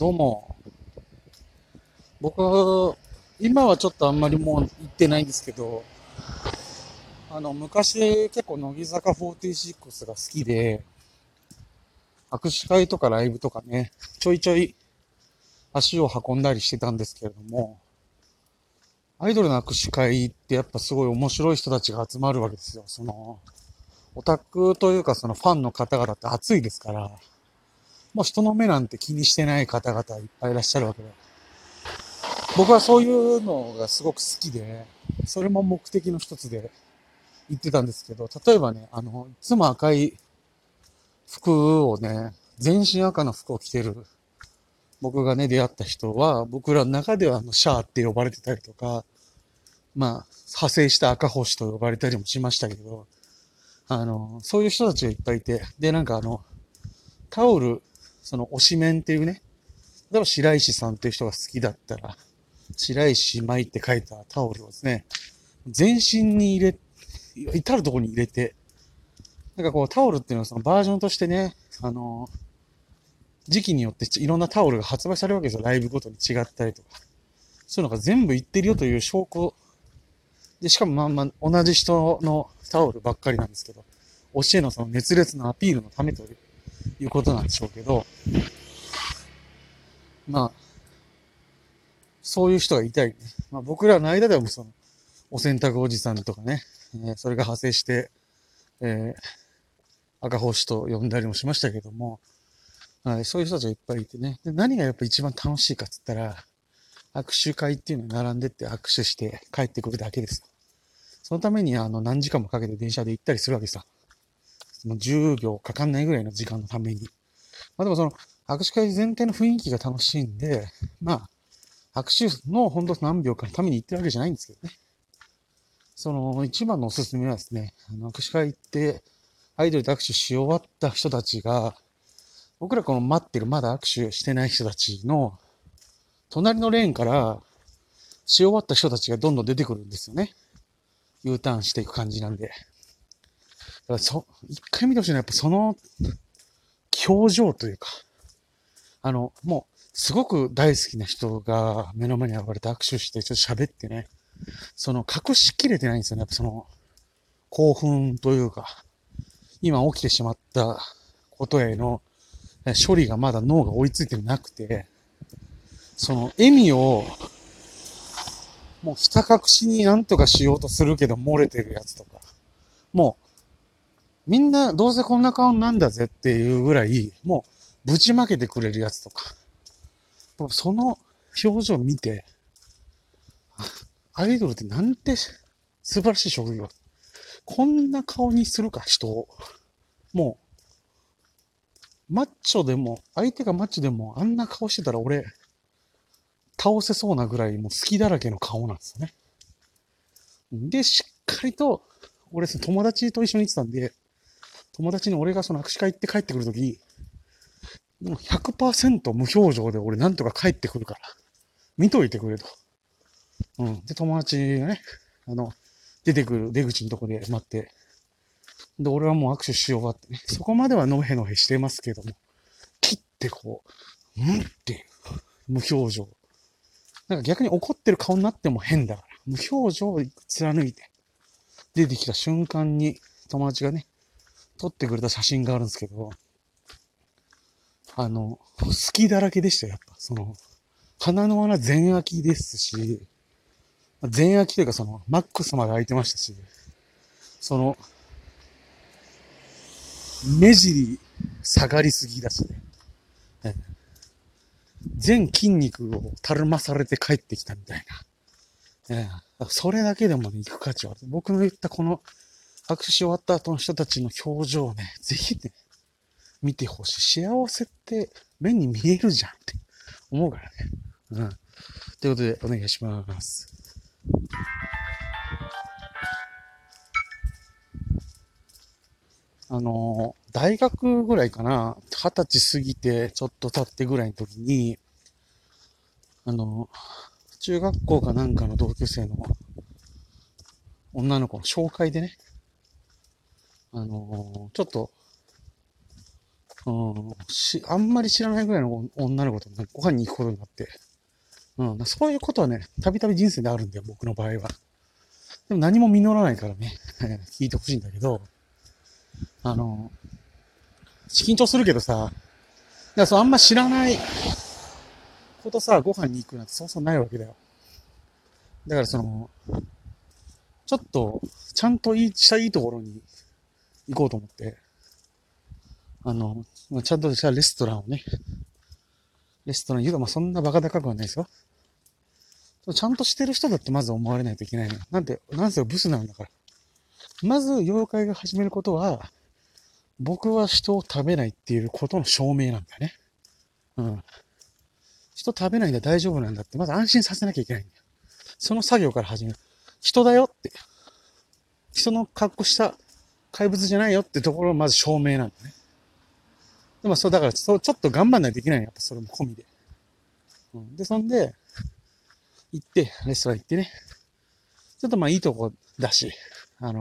どうも。僕、今はちょっとあんまりもう行ってないんですけど、昔結構乃木坂46が好きで、握手会とかライブとかね、ちょいちょい足を運んだりしてたんですけれども、アイドルの握手会ってやっぱすごい面白い人たちが集まるわけですよ。オタクというかそのファンの方々って熱いですから、もう人の目なんて気にしてない方々いっぱいいらっしゃるわけで。僕はそういうのがすごく好きで、それも目的の一つで行ってたんですけど、例えばね、いつも赤い服をね、全身赤の服を着てる、僕がね、出会った人は、僕らの中ではシャーって呼ばれてたりとか、まあ、派生した赤星と呼ばれたりもしましたけど、そういう人たちがいっぱいいて、で、なんかタオル、推しメンっていうね、例えば白石さんっていう人が好きだったら、白石舞って書いたタオルをですね、全身に至るところに入れて、なんかこうタオルっていうのはバージョンとしてね、時期によっていろんなタオルが発売されるわけですよ。ライブごとに違ったりとか。そういうのが全部いってるよという証拠。で、しかもまあ同じ人のタオルばっかりなんですけど、推しへの熱烈なアピールのためということなんでしょうけど、まあ、そういう人がいたりね。まあ僕らの間ではもうお洗濯おじさんとかね、それが派生して、赤星と呼んだりもしましたけども、はい、そういう人たちがいっぱいいてね。で、何がやっぱ一番楽しいかって言ったら、握手会っていうのに並んでって握手して帰ってくるだけです。そのために何時間もかけて電車で行ったりするわけさ。もう10秒かかんないぐらいの時間のために。まあでも握手会全体の雰囲気が楽しいんで、まあ、握手のほんと何秒かのために行ってるわけじゃないんですけどね。一番のおすすめはですね、握手会行って、アイドルと握手し終わった人たちが、僕ら待ってる、まだ握手してない人たちの、隣のレーンから、し終わった人たちがどんどん出てくるんですよね。U ターンしていく感じなんで。だから一回見てほしいのは、やっぱ表情というか、もう、すごく大好きな人が目の前に現れて握手して、ちょっと喋ってね、隠しきれてないんですよね。やっぱ興奮というか、今起きてしまったことへの、処理がまだ脳が追いついてなくて、笑みを、もうひた隠しになんとかしようとするけど漏れてるやつとか、もう、みんなどうせこんな顔なんだぜっていうぐらい、もうぶちまけてくれるやつとか、その表情を見て、アイドルってなんて素晴らしい職業。こんな顔にするか、人を。もう、マッチョでも、相手がマッチョでも、あんな顔してたら俺、倒せそうなぐらい、もう隙だらけの顔なんですよね。で、しっかりと、俺、友達と一緒に行ってたんで、友達に俺が握手会行って帰ってくるとき、もう 100% 無表情で俺なんとか帰ってくるから、見といてくれと。うん。で、友達がね、出てくる出口のとこで待って、で、俺はもう握手し終わってね。そこまではのへのへしてますけども、切ってんっていう、無表情。なんか逆に怒ってる顔になっても変だから、無表情を貫いて、出てきた瞬間に友達がね、撮ってくれた写真があるんですけど、隙だらけでしたよ、やっぱ。鼻の穴全開きですし、全開きというかマックスまで開いてましたし、目尻下がりすぎだしね。全筋肉をたるまされて帰ってきたみたいな。それだけでもね、行く価値はある。僕の言った握手し終わった後の人たちの表情をね、ぜひね、見てほしい。幸せって目に見えるじゃんって思うからね。うん。ということで、お願いします。大学ぐらいかな、20歳過ぎてちょっと経ってぐらいの時に、中学校かなんかの同級生の女の子の紹介でね、ちょっとあんまり知らないぐらいの女の子とご飯に行くことになって、うん、そういうことはね、たびたび人生であるんだよ、僕の場合は。でも何も実らないからね、聞いてほしいんだけど、緊張するけどさ、だからあんま知らないことさ、ご飯に行くなんてそうそうないわけだよ。だからちょっと、ちゃんといいところに行こうと思って、ちゃんとしたレストランをね、そんなバカ高くはないですよ。ちゃんとしてる人だってまず思われないといけないの。なんせブスなんだから。まず、妖怪が始めることは、僕は人を食べないっていうことの証明なんだよね。うん。人食べないんだ、大丈夫なんだって、まず安心させなきゃいけないんだよ。その作業から始める。人だよって。人の格好した怪物じゃないよってところをまず証明なんだね。でもそう、だからちょっと頑張んないといけないの。やっぱそれも込みで。うん、で、そんで、レストラン行ってね。ちょっといいとこだし、ちょっ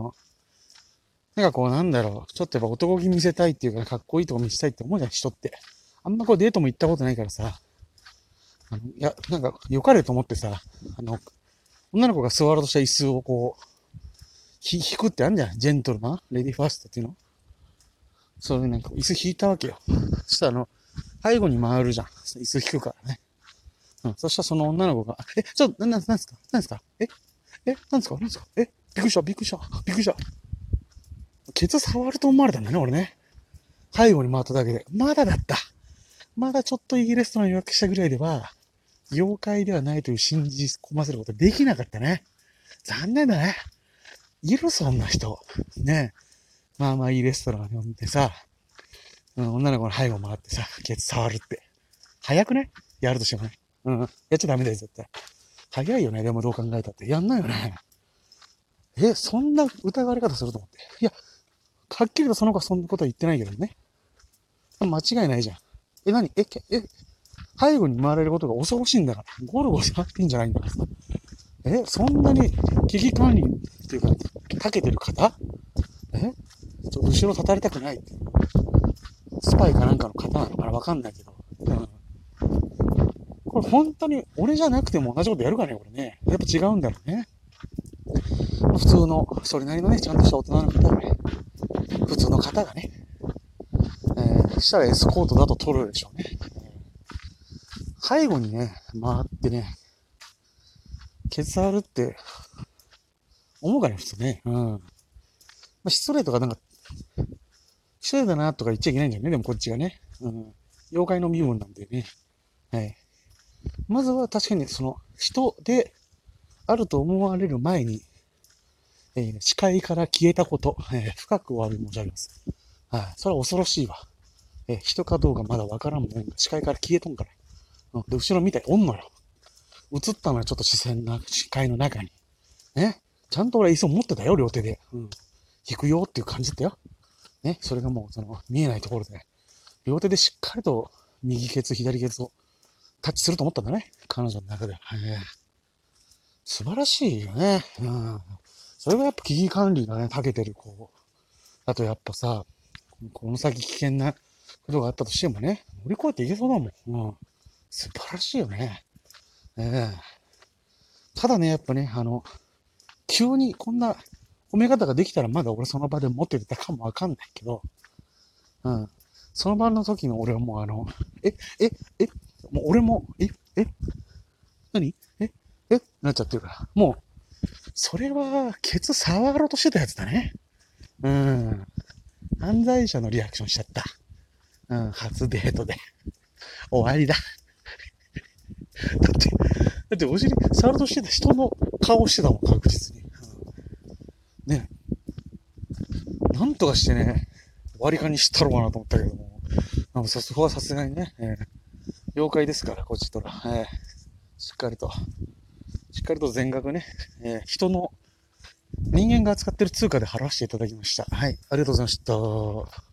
とやっぱ男気見せたいっていうか、かっこいいとこ見せたいって思うじゃん、人って。あんまデートも行ったことないからさ、良かれと思ってさ、女の子が座ろうとした椅子を引くってあるじゃん、ジェントルマンレディファーストっていうの。それ椅子引いたわけよ。そしたら背後に回るじゃん。椅子引くからね。うん。そしたらその女の子が、なんですかびっくりした。ケツ触ると思われたんだね、俺ね。背後に回っただけで。まだだった。まだちょっとイギリスの予約したぐらいでは、妖怪ではないという信じ込ませることできなかったね。残念だね。いるそんな人。ねえ。いいレストラン呼んでさ、女の子の背後回ってさ、ケツ触るって。早くねやるとしてもね。うん。やっちゃダメだよ、絶対。早いよね、でもどう考えたって。やんないよね。そんな疑われ方すると思って。いや、はっきりとその子はそんなことは言ってないけどね。間違いないじゃん。背後に回れることが恐ろしいんだから。ゴロゴロ触ってんじゃないんだからさ。そんなに危機管理っていうか、かけてる方後ろ立たれたくないって。スパイかなんかの方なのかなわかんないけど。うん、これ本当に俺じゃなくても同じことやるかねこれね。やっぱ違うんだろうね。普通の、それなりのね、ちゃんとした大人の方がね、普通の方がね、したらエスコートだと取るでしょうね。背後にね、回ってね、ケツ触るって、思うかね、普通ね。うん。失礼とか失礼だなとか言っちゃいけないんだよね、でもこっちがね。うん。妖怪の身分なんでね。はい。まずは確かに人であると思われる前に、視界から消えたこと、深くお詫び申し上げます。それは恐ろしいわ。人かどうかまだわからんもんが視界から消えとんから。うん、で、後ろ見たい、おんのよ。映ったのはちょっと視界の中に。ね。ちゃんと俺椅子を持ってたよ、両手で。うん。引くよっていう感じだったよ。ね。それがもう、見えないところで、両手でしっかりと、右ケツ、左ケツをタッチすると思ったんだね。彼女の中で。素晴らしいよね。うん。それがやっぱ危機管理がね、長けてる子。あとやっぱさ、この先危険なことがあったとしてもね、乗り越えていけそうだもん。うん。素晴らしいよね。ただね、やっぱね、急にこんな褒め方ができたらまだ俺その場で持っててたかもわかんないけど、うん。その場の時の俺はもうもう俺も、なっちゃってるから。もう、それは、ケツ触ろうとしてたやつだね。うん。犯罪者のリアクションしちゃった。うん、初デートで。終わりだ。だってお尻触ろうとしてた人の顔してたもん、確実に。うん、ね。なんとかしてね、割り勘にしたろうかなと思ったけども。そこはさすがにね、妖怪ですから、こっちとら。しっかりと全額ね、人間が扱ってる通貨で払わせていただきました。はい、ありがとうございました。